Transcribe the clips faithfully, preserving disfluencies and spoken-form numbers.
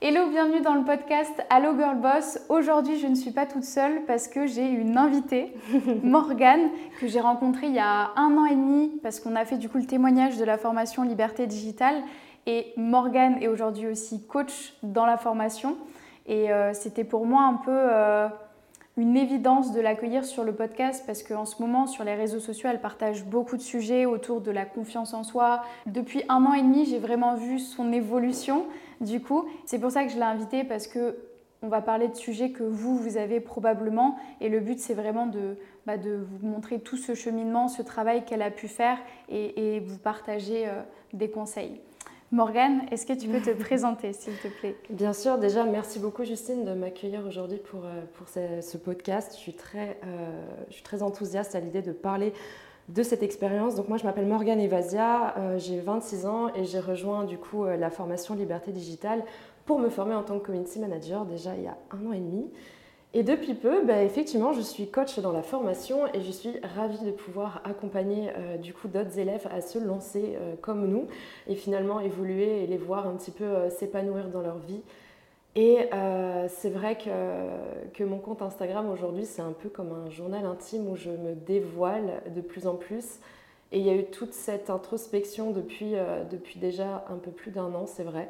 Hello, bienvenue dans le podcast Allo Girlboss. Aujourd'hui, je ne suis pas toute seule parce que j'ai une invitée, Morgane, que j'ai rencontrée il y a un an et demi parce qu'on a fait du coup le témoignage de la formation Liberté Digitale. Et Morgane est aujourd'hui aussi coach dans la formation. Et euh, c'était pour moi un peu euh, une évidence de l'accueillir sur le podcast parce qu'en ce moment, sur les réseaux sociaux, elle partage beaucoup de sujets autour de la confiance en soi. Depuis un an et demi, j'ai vraiment vu son évolution. Du coup, c'est pour ça que je l'ai invitée parce que on va parler de sujets que vous, vous avez probablement et le but, c'est vraiment de, bah, de vous montrer tout ce cheminement, ce travail qu'elle a pu faire et, et vous partager euh, des conseils. Morgane, est-ce que tu peux te présenter, s'il te plaît ? Bien sûr, déjà, merci beaucoup Justine de m'accueillir aujourd'hui pour, pour ce, ce podcast. Je suis très, euh, je suis très enthousiaste à l'idée de parler de cette expérience. Donc moi je m'appelle Morgane Hevasia, euh, j'ai vingt-six ans et j'ai rejoint du coup euh, la formation Liberté Digitale pour me former en tant que community manager déjà il y a un an et demi. Et depuis peu, bah, effectivement je suis coach dans la formation et je suis ravie de pouvoir accompagner euh, du coup d'autres élèves à se lancer euh, comme nous et finalement évoluer et les voir un petit peu euh, s'épanouir dans leur vie. Et euh, c'est vrai que, que mon compte Instagram aujourd'hui, c'est un peu comme un journal intime où je me dévoile de plus en plus. Et il y a eu toute cette introspection depuis, euh, depuis déjà un peu plus d'un an, c'est vrai.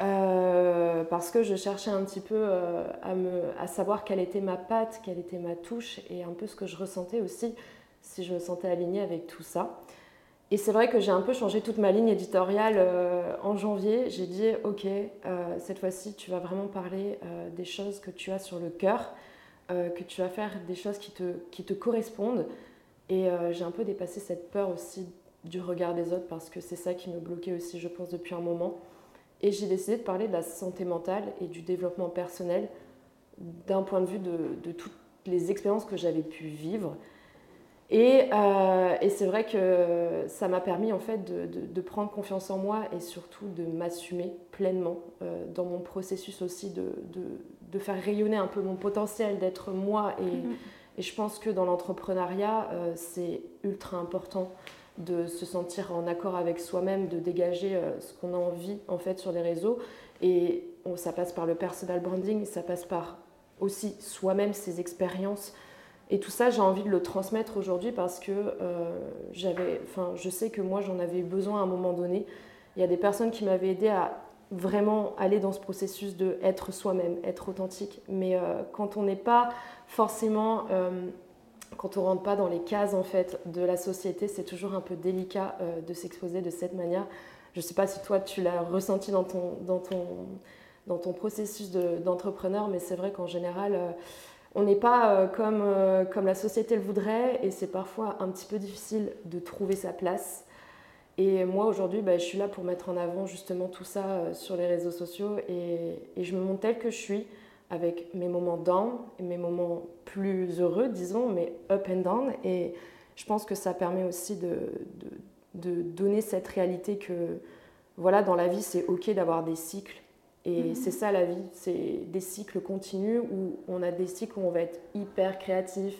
Euh, parce que je cherchais un petit peu euh, à, me, à savoir quelle était ma patte, quelle était ma touche et un peu ce que je ressentais aussi, si je me sentais alignée avec tout ça. Et c'est vrai que j'ai un peu changé toute ma ligne éditoriale euh, en janvier. J'ai dit « Ok, euh, cette fois-ci, tu vas vraiment parler euh, des choses que tu as sur le cœur, euh, que tu vas faire des choses qui te, qui te correspondent. » Et euh, j'ai un peu dépassé cette peur aussi du regard des autres parce que c'est ça qui me bloquait aussi, je pense, depuis un moment. Et j'ai décidé de parler de la santé mentale et du développement personnel d'un point de vue de, de toutes les expériences que j'avais pu vivre. Et, euh, et c'est vrai que ça m'a permis en fait de, de, de prendre confiance en moi et surtout de m'assumer pleinement euh, dans mon processus aussi de, de, de faire rayonner un peu mon potentiel, d'être moi. Et, mmh. et je pense que dans l'entrepreneuriat, euh, c'est ultra important de se sentir en accord avec soi-même, de dégager euh, ce qu'on a envie en fait sur les réseaux. Et on, ça passe par le personal branding, ça passe par aussi soi-même, ses expériences. Et tout ça, j'ai envie de le transmettre aujourd'hui parce que euh, j'avais, enfin, je sais que moi, j'en avais eu besoin à un moment donné. Il y a des personnes qui m'avaient aidée à vraiment aller dans ce processus de être soi-même, être authentique. Mais euh, quand on n'est pas forcément, euh, quand on ne rentre pas dans les cases en fait, de la société, c'est toujours un peu délicat euh, de s'exposer de cette manière. Je ne sais pas si toi, tu l'as ressenti dans ton, dans ton, dans ton processus de, d'entrepreneur, mais c'est vrai qu'en général... Euh, On n'est pas euh, comme, euh, comme la société le voudrait et c'est parfois un petit peu difficile de trouver sa place. Et moi, aujourd'hui, bah, je suis là pour mettre en avant justement tout ça euh, sur les réseaux sociaux et, et je me montre telle que je suis avec mes moments down, mes moments plus heureux, disons, mais up and down. Et je pense que ça permet aussi de, de, de donner cette réalité que voilà, dans la vie, c'est OK d'avoir des cycles. Et mmh. c'est ça la vie, c'est des cycles continus où on a des cycles où on va être hyper créatif,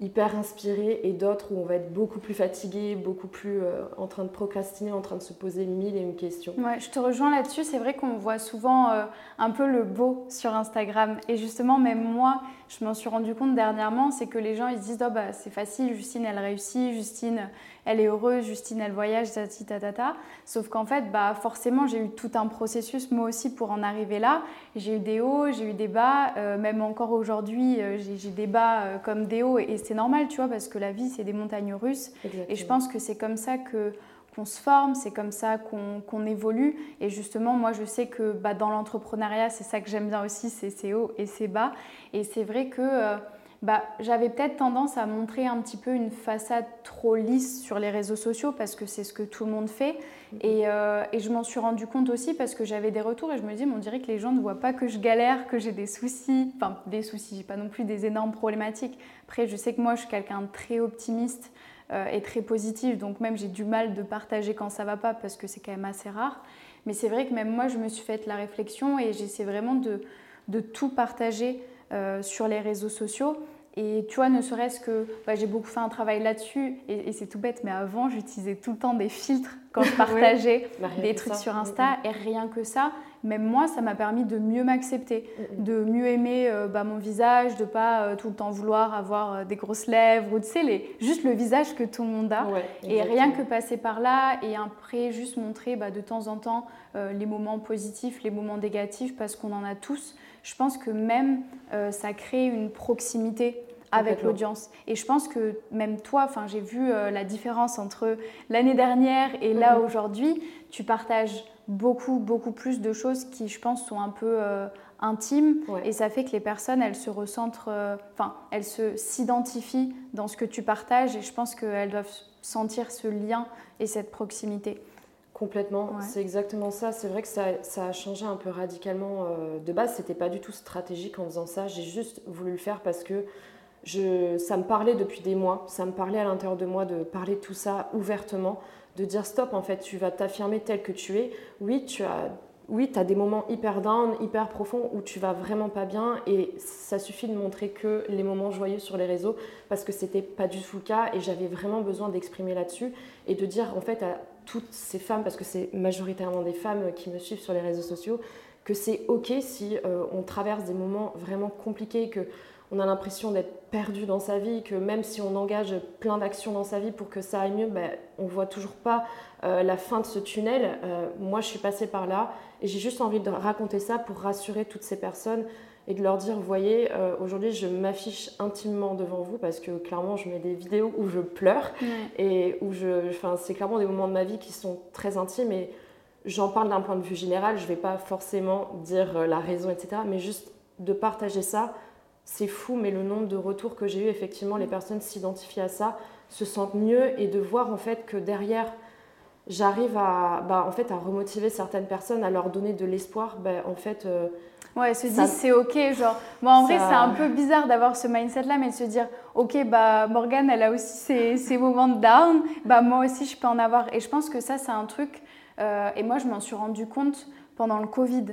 hyper inspiré et d'autres où on va être beaucoup plus fatigué, beaucoup plus euh, en train de procrastiner, en train de se poser mille et une questions. Ouais, je te rejoins là-dessus, c'est vrai qu'on voit souvent euh, un peu le beau sur Instagram et justement même moi, je m'en suis rendu compte dernièrement, c'est que les gens ils se disent oh, « bah, c'est facile, Justine elle réussit, Justine elle est heureuse, Justine elle voyage, tati tatata ». Sauf qu'en fait, bah, forcément j'ai eu tout un processus moi aussi pour en arriver là. J'ai eu des hauts, j'ai eu des bas, euh, même encore aujourd'hui euh, j'ai, j'ai des bas euh, comme des hauts et c'est normal tu vois parce que la vie c'est des montagnes russes. Exactement. Et je pense que c'est comme ça que, qu'on se forme, c'est comme ça qu'on, qu'on évolue et justement moi je sais que bah, dans l'entrepreneuriat c'est ça que j'aime bien aussi, c'est ces hauts et ces bas et c'est vrai que euh, bah, j'avais peut-être tendance à montrer un petit peu une façade trop lisse sur les réseaux sociaux parce que c'est ce que tout le monde fait mmh. et, euh, et je m'en suis rendu compte aussi parce que j'avais des retours et je me dis mais on dirait que les gens ne voient pas que je galère, que j'ai des soucis, enfin des soucis, j'ai pas non plus des énormes problématiques. Après, je sais que moi, je suis quelqu'un de très optimiste euh, et très positif, donc même j'ai du mal de partager quand ça ne va pas parce que c'est quand même assez rare. Mais c'est vrai que même moi, je me suis faite la réflexion et j'essaie vraiment de, de tout partager euh, sur les réseaux sociaux. Et tu vois, ne serait-ce que bah, j'ai beaucoup fait un travail là-dessus et, et c'est tout bête, mais avant, j'utilisais tout le temps des filtres quand je partageais ouais, des trucs ça. sur Insta. Mmh. Et rien que ça, même moi, ça m'a permis de mieux m'accepter, mmh. de mieux aimer euh, bah, mon visage, de ne pas euh, tout le temps vouloir avoir euh, des grosses lèvres, ou tu sais, les, juste le visage que tout le monde a. Ouais, et rien que passer par là et après juste montrer bah, de temps en temps euh, les moments positifs, les moments négatifs, parce qu'on en a tous, je pense que même euh, ça crée une proximité avec l'audience. Et je pense que même toi, enfin, j'ai vu euh, la différence entre l'année dernière et là mmh. aujourd'hui, tu partages beaucoup, beaucoup plus de choses qui, je pense, sont un peu euh, intimes ouais. et ça fait que les personnes, elles se recentrent, enfin, euh, elles se, s'identifient dans ce que tu partages et je pense qu'elles doivent sentir ce lien et cette proximité. Complètement, ouais. c'est exactement ça. C'est vrai que ça, ça a changé un peu radicalement. Euh, de base, c'était pas du tout stratégique en faisant ça. J'ai juste voulu le faire parce que Je, ça me parlait depuis des mois, ça me parlait à l'intérieur de moi de parler de tout ça ouvertement, de dire stop, en fait, tu vas t'affirmer tel que tu es. Oui, tu as, oui, t'as des moments hyper down, hyper profonds où tu vas vraiment pas bien et ça suffit de montrer que les moments joyeux sur les réseaux parce que c'était pas du tout le cas et j'avais vraiment besoin d'exprimer là-dessus et de dire en fait à toutes ces femmes, parce que c'est majoritairement des femmes qui me suivent sur les réseaux sociaux, que c'est ok si euh, on traverse des moments vraiment compliqués, que on a l'impression d'être perdu dans sa vie, que même si on engage plein d'actions dans sa vie pour que ça aille mieux, ben, on ne voit toujours pas euh, la fin de ce tunnel. Euh, moi, je suis passée par là et j'ai juste envie de raconter ça pour rassurer toutes ces personnes et de leur dire, vous voyez, euh, aujourd'hui, je m'affiche intimement devant vous parce que clairement, je mets des vidéos où je pleure ouais. et où je... Enfin, c'est clairement des moments de ma vie qui sont très intimes et j'en parle d'un point de vue général. Je ne vais pas forcément dire euh, la raison, et cetera. Mais juste de partager ça. C'est fou, mais le nombre de retours que j'ai eu, effectivement, les personnes s'identifient à ça, se sentent mieux et de voir en fait que derrière, j'arrive à, bah, en fait, à remotiver certaines personnes, à leur donner de l'espoir, bah, en fait... Euh, ouais, elles se disent c'est ok, genre... Bon, en ça... vrai, c'est un peu bizarre d'avoir ce mindset-là, mais de se dire ok, bah, Morgane, elle a aussi ses, ses moments de down, bah, moi aussi, je peux en avoir. Et je pense que ça, c'est un truc... Euh, et moi, je m'en suis rendu compte pendant le Covid.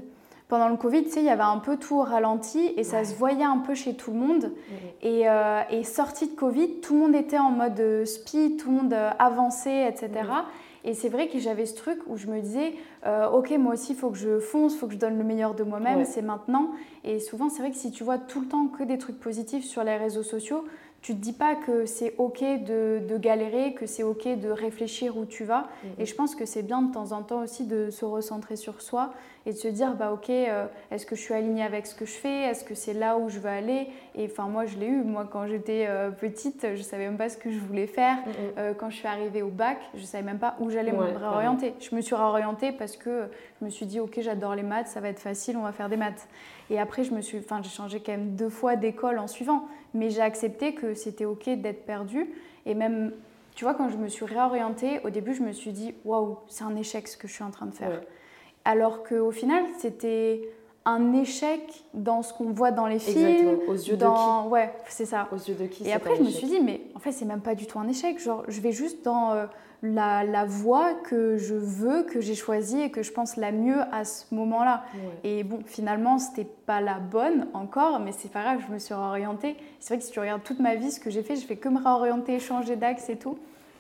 Pendant le Covid, tu sais, il y avait un peu tout ralenti et ça ouais. se voyait un peu chez tout le monde. Mmh. Et, euh, et sorti de Covid, tout le monde était en mode euh, speed, tout le monde euh, avançait, et cetera. Mmh. Et c'est vrai que j'avais ce truc où je me disais euh, « Ok, moi aussi, il faut que je fonce, il faut que je donne le meilleur de moi-même, ouais. c'est maintenant. » Et souvent, c'est vrai que si tu vois tout le temps que des trucs positifs sur les réseaux sociaux, tu ne te dis pas que c'est ok de, de galérer, que c'est ok de réfléchir où tu vas. Mmh. Et je pense que c'est bien de temps en temps aussi de se recentrer sur soi et de se dire bah ok euh, est-ce que je suis alignée avec ce que je fais, est-ce que c'est là où je veux aller. Et enfin moi je l'ai eu, moi quand j'étais euh, petite je savais même pas ce que je voulais faire. Mmh. euh, quand je suis arrivée au bac je savais même pas où j'allais ouais, me réorienter. Pardon. Je me suis réorientée parce que je me suis dit ok j'adore les maths, ça va être facile, on va faire des maths. Et après je me suis, enfin j'ai changé quand même deux fois d'école en suivant, mais j'ai accepté que c'était ok d'être perdue. Et même tu vois quand je me suis réorientée au début je me suis dit waouh c'est un échec ce que je suis en train de faire. Ouais. Alors qu'au final, c'était un échec dans ce qu'on voit dans les films. Exactement. Aux yeux dans... de qui ? Ouais, c'est ça. Aux yeux de qui ? Et après, je me suis dit, mais en fait, c'est même pas du tout un échec. Genre, je vais juste dans euh, la, la voie que je veux, que j'ai choisie et que je pense la mieux à ce moment-là. Ouais. Et bon, finalement, c'était pas la bonne encore, mais c'est pas grave, je me suis réorientée. C'est vrai que si tu regardes toute ma vie, ce que j'ai fait, je fais que me réorienter, changer d'axe et tout.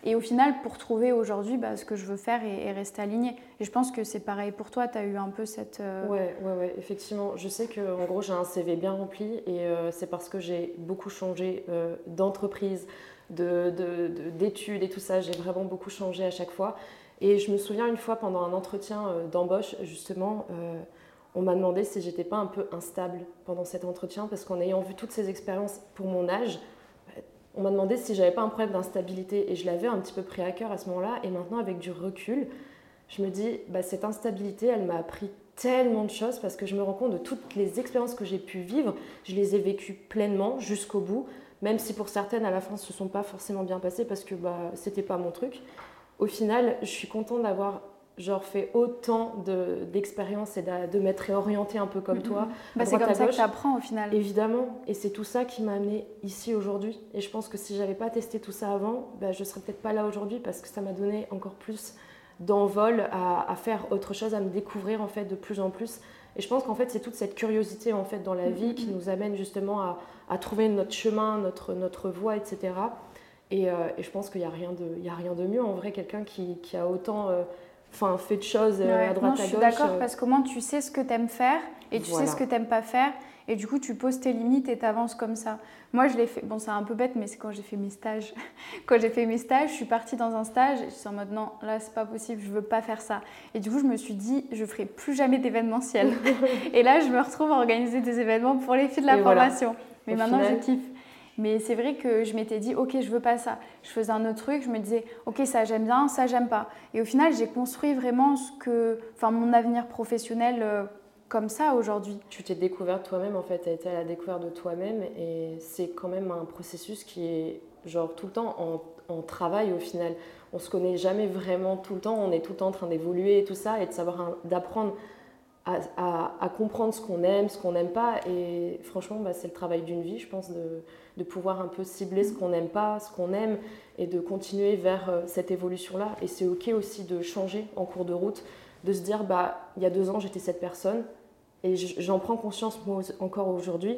Et au final, pour trouver aujourd'hui bah, ce que je veux faire et, et rester alignée. Et je pense que c'est pareil pour toi, tu as eu un peu cette... Euh... Ouais, ouais, ouais, effectivement. Je sais qu'en gros, j'ai un C V bien rempli et euh, c'est parce que j'ai beaucoup changé euh, d'entreprise, de, de, de, d'études et tout ça. J'ai vraiment beaucoup changé à chaque fois. Et je me souviens une fois, pendant un entretien euh, d'embauche, justement, euh, on m'a demandé si j'étais pas un peu instable pendant cet entretien parce qu'en ayant vu toutes ces expériences pour mon âge, on m'a demandé si j'avais pas un problème d'instabilité et je l'avais un petit peu pris à cœur à ce moment-là. Et maintenant, avec du recul, je me dis, bah, cette instabilité, elle m'a appris tellement de choses parce que je me rends compte de toutes les expériences que j'ai pu vivre. Je les ai vécues pleinement jusqu'au bout, même si pour certaines, à la fin, se sont pas forcément bien passées parce que bah, c'était pas mon truc. Au final, je suis contente d'avoir... genre fait autant de, d'expériences et de, de m'être réorientée un peu comme mmh. toi. Bah, c'est comme ça que tu apprends au final. Évidemment, et c'est tout ça qui m'a amenée ici aujourd'hui. Et je pense que si je n'avais pas testé tout ça avant, bah, je ne serais peut-être pas là aujourd'hui parce que ça m'a donné encore plus d'envol à, à faire autre chose, à me découvrir en fait de plus en plus. Et je pense qu'en fait, c'est toute cette curiosité en fait dans la mmh. vie qui nous amène justement à, à trouver notre chemin, notre, notre voie, et cetera. Et, euh, et je pense qu'il n'y a, a rien de mieux. En vrai, quelqu'un qui, qui a autant euh, fait de choses euh, ouais, à droite, non, à gauche. Je suis d'accord, euh... parce qu'au moins, tu sais ce que tu aimes faire et tu voilà. sais ce que tu n'aimes pas faire. Et du coup, tu poses tes limites et tu avances comme ça. Moi, je l'ai fait... Bon, c'est un peu bête, mais c'est quand j'ai fait mes stages. Quand j'ai fait mes stages, je suis partie dans un stage et je suis en mode, non, là, c'est pas possible, je veux pas faire ça. Et du coup, je me suis dit, je ferai plus jamais d'événementiel. Et là, je me retrouve à organiser des événements pour les filles de la et formation. Voilà. Mais au maintenant, final... je kiffe. Mais c'est vrai que je m'étais dit, ok, je veux pas ça. Je faisais un autre truc, je me disais, ok, ça j'aime bien, ça j'aime pas. Et au final, j'ai construit vraiment ce que, enfin, mon avenir professionnel euh, comme ça aujourd'hui. Tu t'es découverte toi-même en fait, tu as été à la découverte de toi-même et c'est quand même un processus qui est genre tout le temps en, en travail au final. On se connaît jamais vraiment tout le temps, on est tout le temps en train d'évoluer et tout ça et de savoir, d'apprendre à, à, à comprendre ce qu'on aime, ce qu'on n'aime pas et franchement bah, c'est le travail d'une vie je pense de, de pouvoir un peu cibler ce qu'on n'aime pas, ce qu'on aime et de continuer vers cette évolution-là et c'est ok aussi de changer en cours de route, de se dire bah, il y a deux ans j'étais cette personne et j'en prends conscience moi encore aujourd'hui,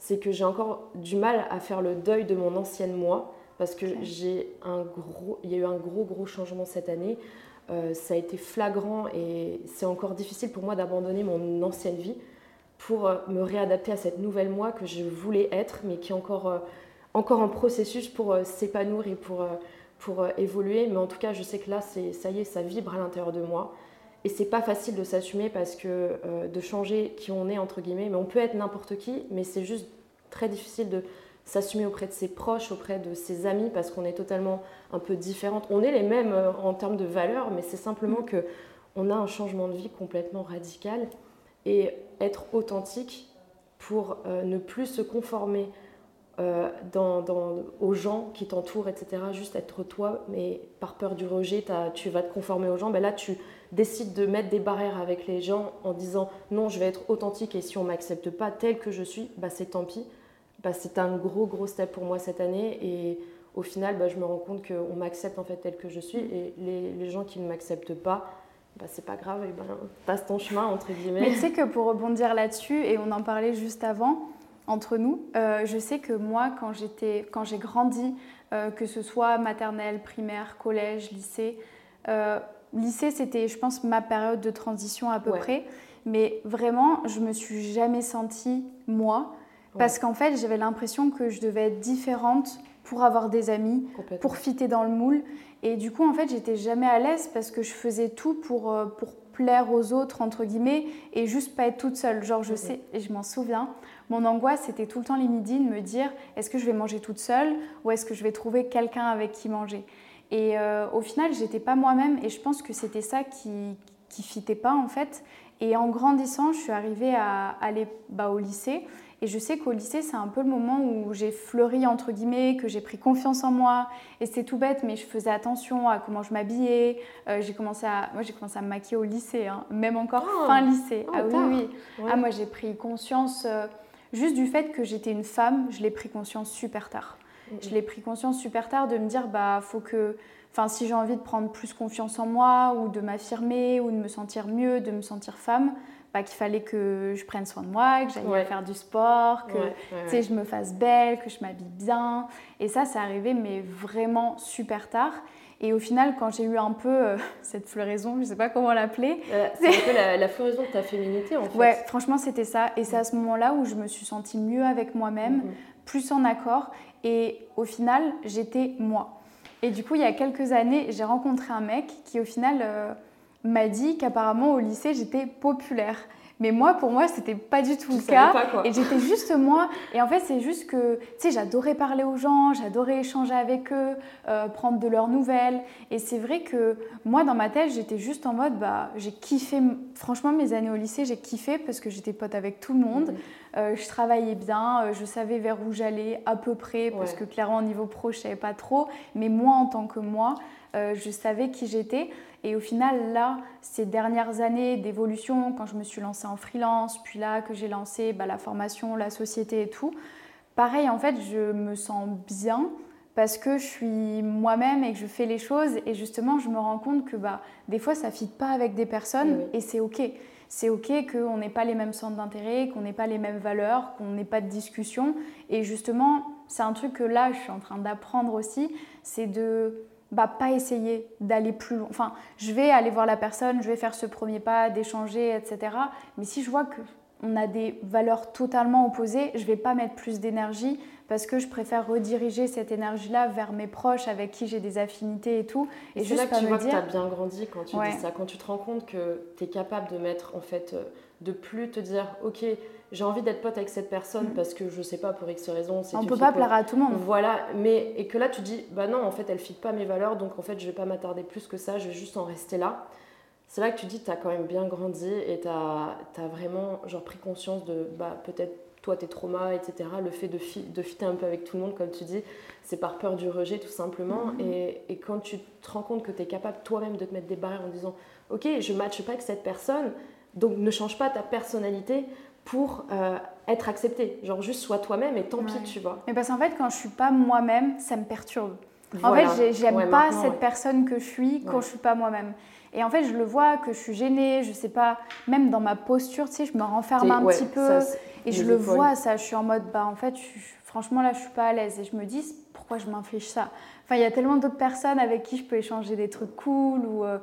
c'est que j'ai encore du mal à faire le deuil de mon ancienne moi parce que j'ai un gros, il y a eu un gros gros changement cette année, euh, ça a été flagrant et c'est encore difficile pour moi d'abandonner mon ancienne vie pour me réadapter à cette nouvelle moi que je voulais être mais qui est encore, euh, encore en processus pour euh, s'épanouir et pour, euh, pour euh, évoluer mais en tout cas je sais que là c'est, ça y est, ça vibre à l'intérieur de moi. Et c'est pas facile de s'assumer parce que euh, de changer qui on est, entre guillemets, mais on peut être n'importe qui, mais c'est juste très difficile de s'assumer auprès de ses proches, auprès de ses amis, parce qu'on est totalement un peu différentes. On est les mêmes euh, en termes de valeurs, mais c'est simplement que on a un changement de vie complètement radical. Et être authentique pour euh, ne plus se conformer euh, dans, dans, aux gens qui t'entourent, et cetera. Juste être toi, mais par peur du rejet, tu vas te conformer aux gens, ben là tu... décide de mettre des barrières avec les gens en disant non, je vais être authentique et si on ne m'accepte pas tel que je suis, bah c'est tant pis. Bah c'est un gros gros step pour moi cette année et au final, bah, je me rends compte qu'on m'accepte en fait tel que je suis et les, les gens qui ne m'acceptent pas, bah c'est pas grave, et ben, passe ton chemin entre guillemets. Mais tu sais que pour rebondir là-dessus, et on en parlait juste avant, entre nous, euh, je sais que moi quand, j'étais, quand j'ai grandi, euh, que ce soit maternelle, primaire, collège, lycée, euh, lycée, c'était, je pense, ma période de transition à peu ouais. près. Mais vraiment, je ne me suis jamais sentie moi. Ouais. Parce qu'en fait, j'avais l'impression que je devais être différente pour avoir des amis, pour fitter dans le moule. Et du coup, en fait, je n'étais jamais à l'aise parce que je faisais tout pour, pour plaire aux autres, entre guillemets, et juste pas être toute seule. Genre, je ouais. sais, et je m'en souviens, mon angoisse, c'était tout le temps les midis de me dire est-ce que je vais manger toute seule ou est-ce que je vais trouver quelqu'un avec qui manger ? Et euh, au final, je n'étais pas moi-même et je pense que c'était ça qui ne fitait pas en fait. Et en grandissant, je suis arrivée à, à aller bah, au lycée et je sais qu'au lycée, c'est un peu le moment où j'ai fleuri entre guillemets, que j'ai pris confiance en moi. Et c'est tout bête, mais je faisais attention à comment je m'habillais. Euh, j'ai commencé à, moi, j'ai commencé à me maquiller au lycée, hein, même encore oh, fin lycée. Oh, ah oui, oui. Ouais. Ah, moi, j'ai pris conscience euh, juste du fait que j'étais une femme. Je l'ai pris conscience super tard. Je l'ai pris conscience super tard de me dire bah faut que, enfin si j'ai envie de prendre plus confiance en moi ou de m'affirmer ou de me sentir mieux, de me sentir femme, bah qu'il fallait que je prenne soin de moi, que j'aille ouais. faire du sport, que ouais, ouais, ouais. je me fasse belle, que je m'habille bien. Et ça, c'est arrivé mais vraiment super tard. Et au final, quand j'ai eu un peu euh, cette floraison, je ne sais pas comment l'appeler. Euh, c'est un peu la, la floraison de ta féminité en fait. Ouais, franchement, c'était ça. Et c'est à ce moment-là où je me suis sentie mieux avec moi-même, mm-hmm. plus en accord. Et au final, j'étais moi. Et du coup, il y a quelques années, j'ai rencontré un mec qui, au final, euh, m'a dit qu'apparemment, au lycée, j'étais populaire. Mais moi, pour moi, c'était pas du tout le cas. Et j'étais juste moi. Et en fait, c'est juste que, tu sais, j'adorais parler aux gens, j'adorais échanger avec eux, euh, prendre de leurs nouvelles. Et c'est vrai que moi, dans ma tête, j'étais juste en mode, bah, j'ai kiffé. Franchement, mes années au lycée, j'ai kiffé parce que j'étais pote avec tout le monde. Mmh. Euh, je travaillais bien, je savais vers où j'allais à peu près parce ouais. que clairement, au niveau pro, je savais pas trop. Mais moi, en tant que moi, euh, je savais qui j'étais. Et au final, là, ces dernières années d'évolution, quand je me suis lancée en freelance, puis là que j'ai lancé bah, la formation, la société et tout, pareil, en fait, je me sens bien parce que je suis moi-même et que je fais les choses. Et justement, je me rends compte que bah, des fois, ça ne fit pas avec des personnes oui. et c'est OK. C'est OK qu'on n'ait pas les mêmes centres d'intérêt, qu'on n'ait pas les mêmes valeurs, qu'on n'ait pas de discussion. Et justement, c'est un truc que là, je suis en train d'apprendre aussi, c'est de bah, pas essayer d'aller plus loin. Enfin, je vais aller voir la personne, je vais faire ce premier pas, d'échanger, et cetera. Mais si je vois qu'on a des valeurs totalement opposées, je vais pas mettre plus d'énergie parce que je préfère rediriger cette énergie-là vers mes proches avec qui j'ai des affinités et tout. Et, et c'est juste là que pas tu vois dire... que tu as bien grandi quand tu ouais. dis ça, quand tu te rends compte que tu es capable de mettre en fait... de plus te dire « Ok, j'ai envie d'être pote avec cette personne mmh. parce que je sais pas pour X raison. » On ne peut pas plaire à tout le monde. Voilà, mais, et que là tu dis « Bah non, en fait, elle ne fit pas mes valeurs, donc en fait, je ne vais pas m'attarder plus que ça, je vais juste en rester là. » C'est là que tu dis que tu as quand même bien grandi et tu as vraiment genre, pris conscience de bah, peut-être toi, tes traumas, et cetera. Le fait de, fi- de fitter un peu avec tout le monde, comme tu dis, c'est par peur du rejet tout simplement. Mmh. Et, et quand tu te rends compte que tu es capable toi-même de te mettre des barrières en disant « Ok, je ne matche pas avec cette personne. » Donc, ne change pas ta personnalité pour euh, être acceptée. Genre, juste sois toi-même et tant ouais. pis, tu vois. Mais parce qu'en fait, quand je ne suis pas moi-même, ça me perturbe. Voilà. En fait, j'aime ouais, pas cette ouais. personne que je suis quand ouais. je ne suis pas moi-même. Et en fait, je le vois que je suis gênée, je ne sais pas, même dans ma posture, tu sais, je me renferme T'es, un ouais, petit peu. Ça, et je le vois, points. ça, je suis en mode, bah en fait, je, franchement, là, je ne suis pas à l'aise. Et je me dis, pourquoi je m'inflige ça ? Enfin, il y a tellement d'autres personnes avec qui je peux échanger des trucs cool ou... Euh,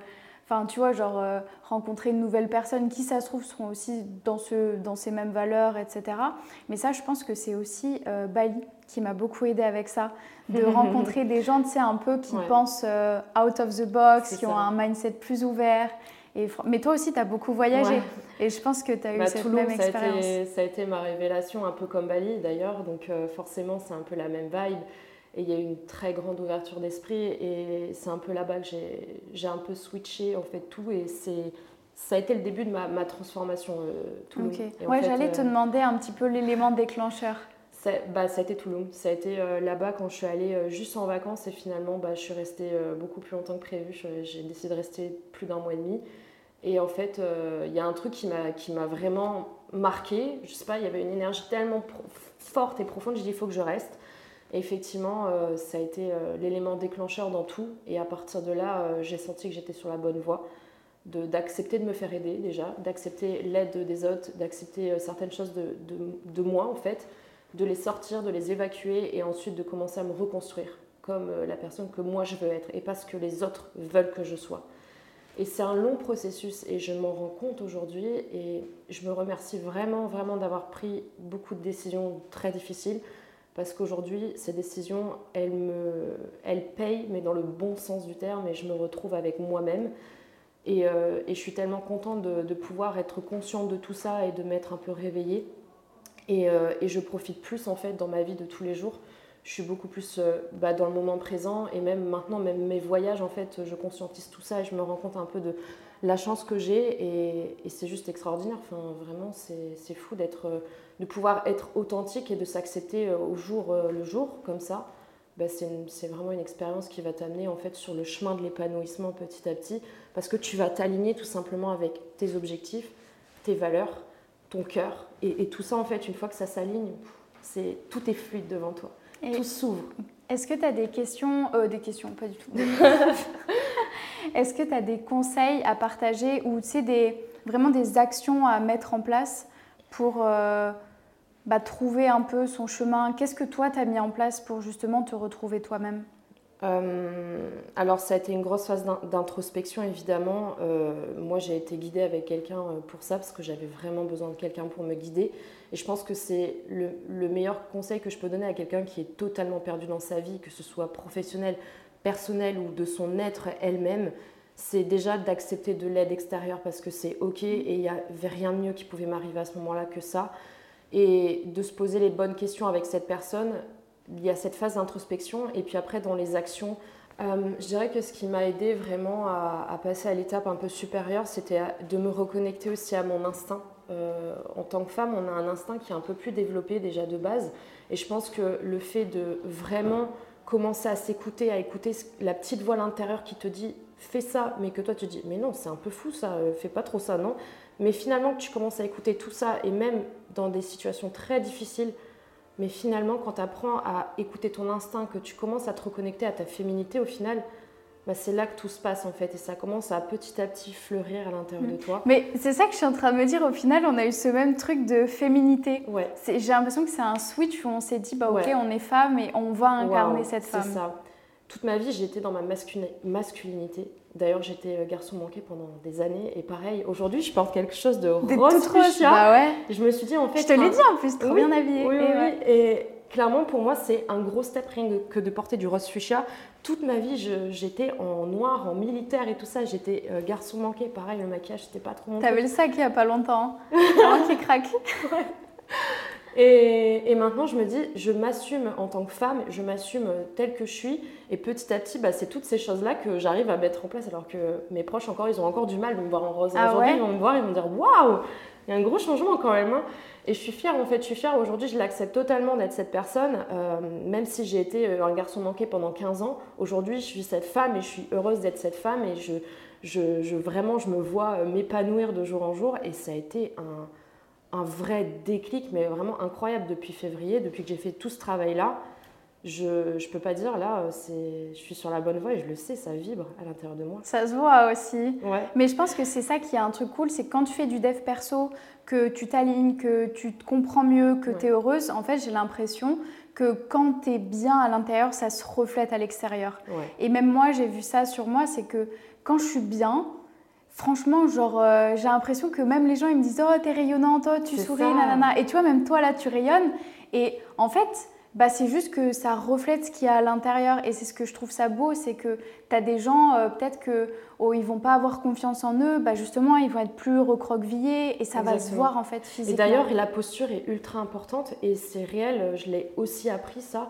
Enfin, tu vois, genre euh, rencontrer une nouvelle personne qui, ça se trouve, seront aussi dans, ce, dans ces mêmes valeurs, et cetera. Mais ça, je pense que c'est aussi euh, Bali qui m'a beaucoup aidée avec ça, de rencontrer des gens, tu sais, un peu qui ouais. pensent euh, out of the box, c'est qui ça. Ont un mindset plus ouvert. Et, mais toi aussi, tu as beaucoup voyagé ouais. et je pense que tu as eu bah, cette Toulon, même ça expérience. A été, ça a été ma révélation, un peu comme Bali d'ailleurs, donc euh, forcément, c'est un peu la même vibe. Et il y a eu une très grande ouverture d'esprit et c'est un peu là-bas que j'ai, j'ai un peu switché en fait tout et c'est, ça a été le début de ma, ma transformation euh, Toulon. Okay. Ouais, fait, j'allais euh, te demander un petit peu l'élément déclencheur. Ça, bah, ça a été Toulon, ça a été euh, là-bas quand je suis allée euh, juste en vacances et finalement bah, je suis restée euh, beaucoup plus longtemps que prévu, je, j'ai décidé de rester plus d'un mois et demi. Et en fait, il euh, y a un truc qui m'a, qui m'a vraiment marquée, je sais pas, il y avait une énergie tellement pro- forte et profonde, j'ai dit il faut que je reste. Effectivement, euh, ça a été euh, l'élément déclencheur dans tout. Et à partir de là, euh, j'ai senti que j'étais sur la bonne voie, de, d'accepter de me faire aider déjà, d'accepter l'aide des autres, d'accepter euh, certaines choses de, de, de moi en fait, de les sortir, de les évacuer et ensuite de commencer à me reconstruire comme euh, la personne que moi je veux être et pas ce que les autres veulent que je sois. Et c'est un long processus et je m'en rends compte aujourd'hui et je me remercie vraiment, vraiment d'avoir pris beaucoup de décisions très difficiles. Parce qu'aujourd'hui, ces décisions, elles, me, elles payent, mais dans le bon sens du terme, et je me retrouve avec moi-même. Et, euh, et je suis tellement contente de, de pouvoir être consciente de tout ça et de m'être un peu réveillée. Et, euh, et je profite plus, en fait, dans ma vie de tous les jours. Je suis beaucoup plus euh, bah, dans le moment présent. Et même maintenant, même mes voyages, en fait, je conscientise tout ça et je me rends compte un peu de la chance que j'ai. Et, et c'est juste extraordinaire. Enfin, vraiment, c'est, c'est fou d'être... Euh, de pouvoir être authentique et de s'accepter au jour le jour, comme ça, bah c'est, une, c'est vraiment une expérience qui va t'amener en fait, sur le chemin de l'épanouissement petit à petit, parce que tu vas t'aligner tout simplement avec tes objectifs, tes valeurs, ton cœur, et, et tout ça, en fait, une fois que ça s'aligne, c'est, tout est fluide devant toi, et tout s'ouvre. Est-ce que tu as des questions euh, Des questions, pas du tout. Est-ce que tu as des conseils à partager ou tu sais, des, vraiment des actions à mettre en place pour... Euh, Bah, trouver un peu son chemin. Qu'est-ce que toi, tu as mis en place pour justement te retrouver toi-même ? euh, Alors, ça a été une grosse phase d'introspection, évidemment. Euh, moi, j'ai été guidée avec quelqu'un pour ça parce que j'avais vraiment besoin de quelqu'un pour me guider. Et je pense que c'est le, le meilleur conseil que je peux donner à quelqu'un qui est totalement perdu dans sa vie, que ce soit professionnel, personnel ou de son être elle-même. C'est déjà d'accepter de l'aide extérieure parce que c'est OK et il n'y avait rien de mieux qui pouvait m'arriver à ce moment-là que ça. Et de se poser les bonnes questions avec cette personne, il y a cette phase d'introspection. Et puis après, dans les actions, euh, je dirais que ce qui m'a aidée vraiment à, à passer à l'étape un peu supérieure, c'était de me reconnecter aussi à mon instinct. Euh, en tant que femme, on a un instinct qui est un peu plus développé déjà de base. Et je pense que le fait de vraiment commencer à s'écouter, à écouter la petite voix à l'intérieur qui te dit « fais ça », mais que toi tu dis « mais non, c'est un peu fou ça, fais pas trop ça, non ?» Mais finalement, que tu commences à écouter tout ça, et même dans des situations très difficiles, mais finalement, quand tu apprends à écouter ton instinct, que tu commences à te reconnecter à ta féminité, au final, bah, c'est là que tout se passe en fait, et ça commence à petit à petit fleurir à l'intérieur mmh. de toi. Mais c'est ça que je suis en train de me dire, au final on a eu ce même truc de féminité. Ouais. C'est, j'ai l'impression que c'est un switch où on s'est dit, bah, ouais. ok, on est femme et on va incarner wow, cette femme. C'est ça. Toute ma vie j'étais dans ma masculinité. D'ailleurs, j'étais garçon manqué pendant des années. Et pareil, aujourd'hui, je porte quelque chose de rose fuchsia. Bah ouais. Je me suis dit, en fait... Je te l'ai dit en plus, trop oui, bien habillée. Oui, et, oui, ouais. et clairement, pour moi, c'est un gros step rien que de porter du rose fuchsia. Toute ma vie, je, j'étais en noir, en militaire et tout ça. J'étais euh, garçon manqué. Pareil, le maquillage, c'était pas trop mon truc. T'avais le sac il y a pas longtemps. Hein, qui craque. Ouais. Et, et maintenant, je me dis, je m'assume en tant que femme, je m'assume telle que je suis. Et petit à petit, bah, c'est toutes ces choses-là que j'arrive à mettre en place. Alors que mes proches, encore, ils ont encore du mal de me voir en rose. Ah aujourd'hui, ouais ils vont me voir, ils vont me dire « Waouh !» Il y a un gros changement quand même. Hein. Et je suis fière, en fait, je suis fière. Aujourd'hui, je l'accepte totalement d'être cette personne. Euh, même si j'ai été un garçon manqué pendant quinze ans, aujourd'hui, je suis cette femme et je suis heureuse d'être cette femme. Et je, je, je, vraiment, je me vois m'épanouir de jour en jour. Et ça a été un... un vrai déclic, mais vraiment incroyable depuis février, depuis que j'ai fait tout ce travail-là. Je je peux pas dire, là, c'est, je suis sur la bonne voie et je le sais, ça vibre à l'intérieur de moi. Ça se voit aussi. Ouais. Mais je pense que c'est ça qui est un truc cool, c'est que quand tu fais du dev perso, que tu t'alignes, que tu te comprends mieux, que ouais. tu es heureuse, en fait, j'ai l'impression que quand tu es bien à l'intérieur, ça se reflète à l'extérieur. Ouais. Et même moi, j'ai vu ça sur moi, c'est que quand je suis bien, franchement, genre, euh, j'ai l'impression que même les gens, ils me disent « Oh, t'es rayonnante, oh, tu c'est souris, ça. Nanana. » Et tu vois, même toi, là, tu rayonnes. Et en fait, bah, c'est juste que ça reflète ce qu'il y a à l'intérieur. Et c'est ce que je trouve ça beau, c'est que t'as des gens, euh, peut-être que oh, ils vont pas avoir confiance en eux. Bah, justement, ils vont être plus recroquevillés et ça Exactement. Va se voir, en fait, physiquement. Et d'ailleurs, la posture est ultra importante et c'est réel. Je l'ai aussi appris, ça.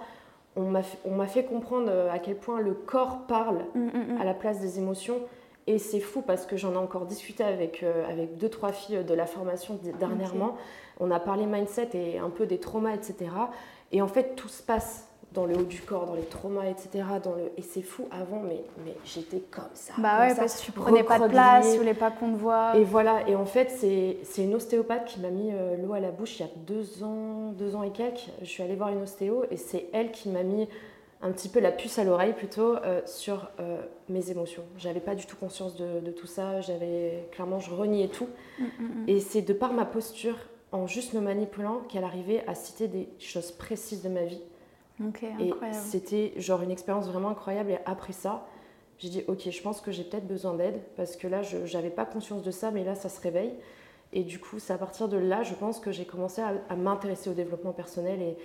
On m'a fait, on m'a fait comprendre à quel point le corps parle mmh, mmh. à la place des émotions. Et c'est fou parce que j'en ai encore discuté avec, euh, avec deux, trois filles de la formation dernièrement. Okay. On a parlé mindset et un peu des traumas, et cetera. Et en fait, tout se passe dans le haut du corps, dans les traumas, et cetera. Dans le... Et c'est fou, avant, mais, mais j'étais comme ça. Bah comme ouais, ça, parce que tu prenais pas de place, tu voulais pas qu'on te voie. Et voilà, et en fait, c'est, c'est une ostéopathe qui m'a mis euh, l'eau à la bouche il y a deux ans, deux ans et quelques. Je suis allée voir une ostéo et c'est elle qui m'a mis... un petit peu la puce à l'oreille plutôt, euh, sur euh, mes émotions. J'avais pas du tout conscience de, de tout ça, j'avais, clairement, je reniais tout. Mmh, mmh. Et c'est de par ma posture, en juste me manipulant, qu'elle arrivait à citer des choses précises de ma vie. Ok, et incroyable. C'était genre une expérience vraiment incroyable. Et après ça, j'ai dit, ok, je pense que j'ai peut-être besoin d'aide, parce que là, je j'avais pas conscience de ça, mais là, ça se réveille. Et du coup, c'est à partir de là, je pense que j'ai commencé à, à m'intéresser au développement personnel et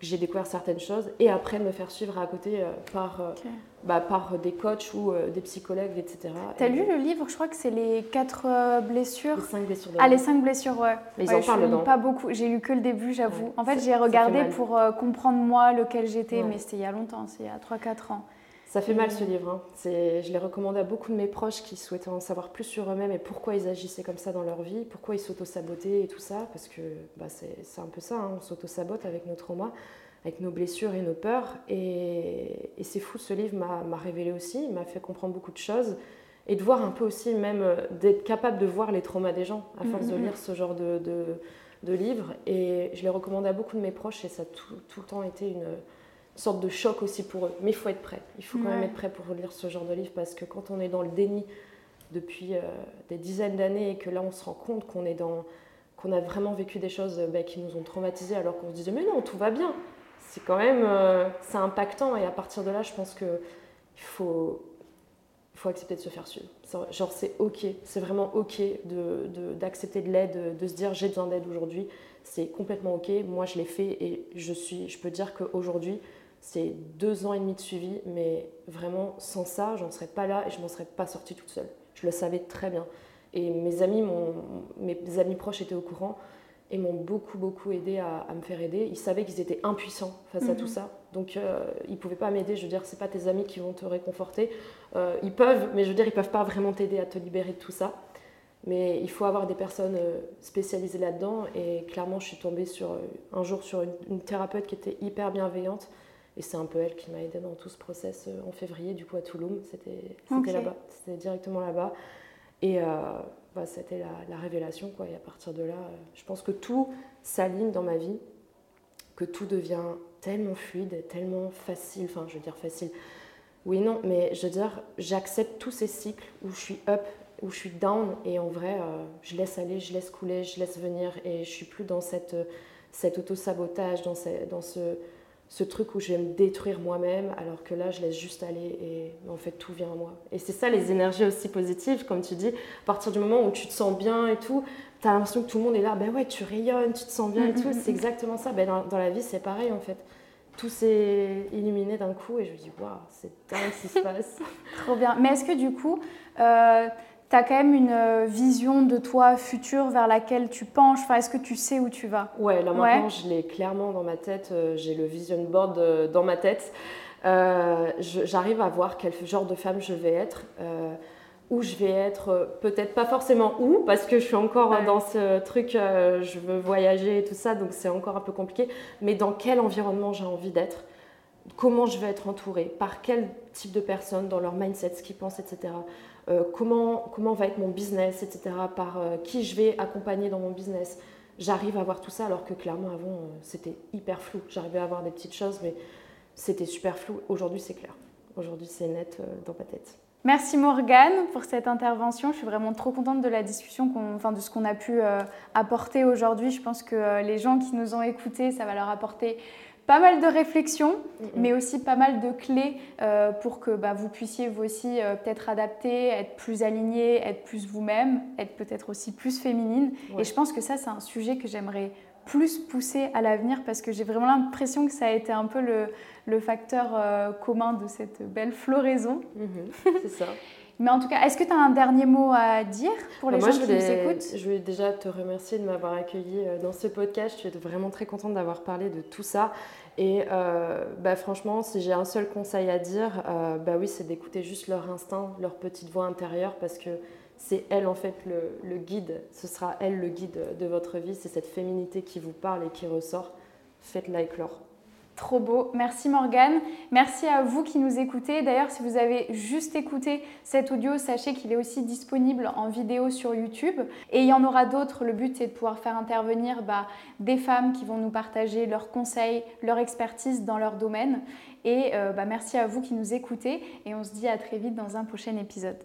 j'ai découvert certaines choses et après me faire suivre à côté euh, par, euh, okay. bah, par des coachs ou euh, des psychologues, et cetera. T'as et lu euh, le livre, je crois que c'est les quatre blessures. Les cinq blessures de l'homme. Ah, les cinq blessures, ouais. Mais ouais, ils en parlent dedans. Pas beaucoup, j'ai lu que le début, j'avoue. Ouais. En fait, ça, j'ai regardé pour euh, comprendre moi lequel j'étais, ouais. mais c'était il y a longtemps, c'est il y a trois à quatre ans. Ça fait et... mal ce livre, hein. C'est... je l'ai recommandé à beaucoup de mes proches qui souhaitaient en savoir plus sur eux-mêmes et pourquoi ils agissaient comme ça dans leur vie, pourquoi ils s'auto-sabotaient et tout ça, parce que bah, c'est, c'est un peu ça, hein. On s'auto-sabote avec nos traumas, avec nos blessures et nos peurs. Et, et c'est fou, ce livre m'a, m'a révélé aussi, il m'a fait comprendre beaucoup de choses et de voir un peu aussi, même d'être capable de voir les traumas des gens à force mmh, de lire mmh. ce genre de, de, de livre. Et je l'ai recommandé à beaucoup de mes proches et ça a tout, tout le temps été une... une sorte de choc aussi pour eux, mais il faut être prêt. Il faut quand ouais. même être prêt pour lire ce genre de livre parce que quand on est dans le déni depuis euh, des dizaines d'années et que là on se rend compte qu'on est dans, qu'on a vraiment vécu des choses bah, qui nous ont traumatisés alors qu'on se disait mais non tout va bien, c'est quand même euh, c'est impactant et à partir de là je pense que il faut il faut accepter de se faire suivre. Genre c'est ok, c'est vraiment ok de, de d'accepter de l'aide, de, de se dire j'ai besoin d'aide aujourd'hui, c'est complètement ok. Moi je l'ai fait et je suis, je peux dire qu'aujourd'hui c'est deux ans et demi de suivi, mais vraiment, sans ça, j'en serais pas là et je m'en serais pas sortie toute seule. Je le savais très bien. Et mes amis, mon, mes amis proches étaient au courant et m'ont beaucoup, beaucoup aidé à, à me faire aider. Ils savaient qu'ils étaient impuissants face mmh. à tout ça. Donc, euh, ils pouvaient pas m'aider. Je veux dire, c'est pas tes amis qui vont te réconforter. Euh, ils peuvent, mais je veux dire, ils peuvent pas vraiment t'aider à te libérer de tout ça. Mais il faut avoir des personnes spécialisées là-dedans. Et clairement, je suis tombée sur, un jour sur une, une thérapeute qui était hyper bienveillante. Et c'est un peu elle qui m'a aidée dans tout ce process en février, du coup, à Touloum. C'était, c'était okay. là-bas, c'était directement là-bas. Et euh, bah, c'était la, la révélation, quoi. Et à partir de là, je pense que tout s'aligne dans ma vie, que tout devient tellement fluide, tellement facile. Enfin, je veux dire facile. Oui, non, mais je veux dire, j'accepte tous ces cycles où je suis up, où je suis down, et en vrai, euh, je laisse aller, je laisse couler, je laisse venir, et je suis plus dans cette, cet auto-sabotage, dans, ce, dans ce, ce truc où je vais me détruire moi-même, alors que là, je laisse juste aller, et en fait, tout vient à moi. Et c'est ça, les énergies aussi positives, comme tu dis, à partir du moment où tu te sens bien et tout, tu as l'impression que tout le monde est là, ben ouais, tu rayonnes, tu te sens bien et tout, c'est exactement ça. Ben, dans, dans la vie, c'est pareil, en fait. Tout s'est illuminé d'un coup et je me dis waouh, c'est dingue ce qui se passe. Trop bien. Mais est-ce que du coup, euh, tu as quand même une vision de toi future vers laquelle tu penches, enfin, est-ce que tu sais où tu vas? Ouais, là maintenant, ouais. Je l'ai clairement dans ma tête. J'ai le vision board dans ma tête. Euh, je, j'arrive à voir quel genre de femme je vais être. Euh, Où je vais être, peut-être pas forcément où, parce que je suis encore ouais. dans ce truc, euh, je veux voyager et tout ça, donc c'est encore un peu compliqué, mais dans quel environnement j'ai envie d'être, comment je vais être entourée, par quel type de personnes, dans leur mindset, ce qu'ils pensent, et cetera. Euh, comment, comment va être mon business, et cetera. Par euh, qui je vais accompagner dans mon business. J'arrive à voir tout ça, alors que clairement avant, euh, c'était hyper flou. J'arrivais à voir des petites choses, mais c'était super flou. Aujourd'hui, c'est clair. Aujourd'hui, c'est net euh, dans ma tête. Merci Morgane pour cette intervention. Je suis vraiment trop contente de la discussion, qu'on, enfin de ce qu'on a pu euh, apporter aujourd'hui. Je pense que euh, les gens qui nous ont écoutés, ça va leur apporter pas mal de réflexions, mm-hmm. mais aussi pas mal de clés euh, pour que bah, vous puissiez vous aussi euh, peut-être adapter, être plus aligné, être plus vous-même, être peut-être aussi plus féminine. Ouais. Et je pense que ça, c'est un sujet que j'aimerais plus pousser à l'avenir parce que j'ai vraiment l'impression que ça a été un peu le... le facteur euh, commun de cette belle floraison. Mmh, c'est ça. Mais en tout cas, est-ce que tu as un dernier mot à dire pour les bah gens moi, qui voulais, nous écoutent? Je voulais déjà te remercier de m'avoir accueillie dans ce podcast. Je suis vraiment très contente d'avoir parlé de tout ça. Et euh, bah, franchement, si j'ai un seul conseil à dire, euh, bah oui, c'est d'écouter juste leur instinct, leur petite voix intérieure parce que c'est elle en fait le, le guide. Ce sera elle le guide de votre vie. C'est cette féminité qui vous parle et qui ressort. Faites-la éclore. Trop beau. Merci Morgane. Merci à vous qui nous écoutez. D'ailleurs, si vous avez juste écouté cet audio, sachez qu'il est aussi disponible en vidéo sur YouTube. Et il y en aura d'autres. Le but, c'est de pouvoir faire intervenir bah, des femmes qui vont nous partager leurs conseils, leur expertise dans leur domaine. Et euh, bah, merci à vous qui nous écoutez. Et on se dit à très vite dans un prochain épisode.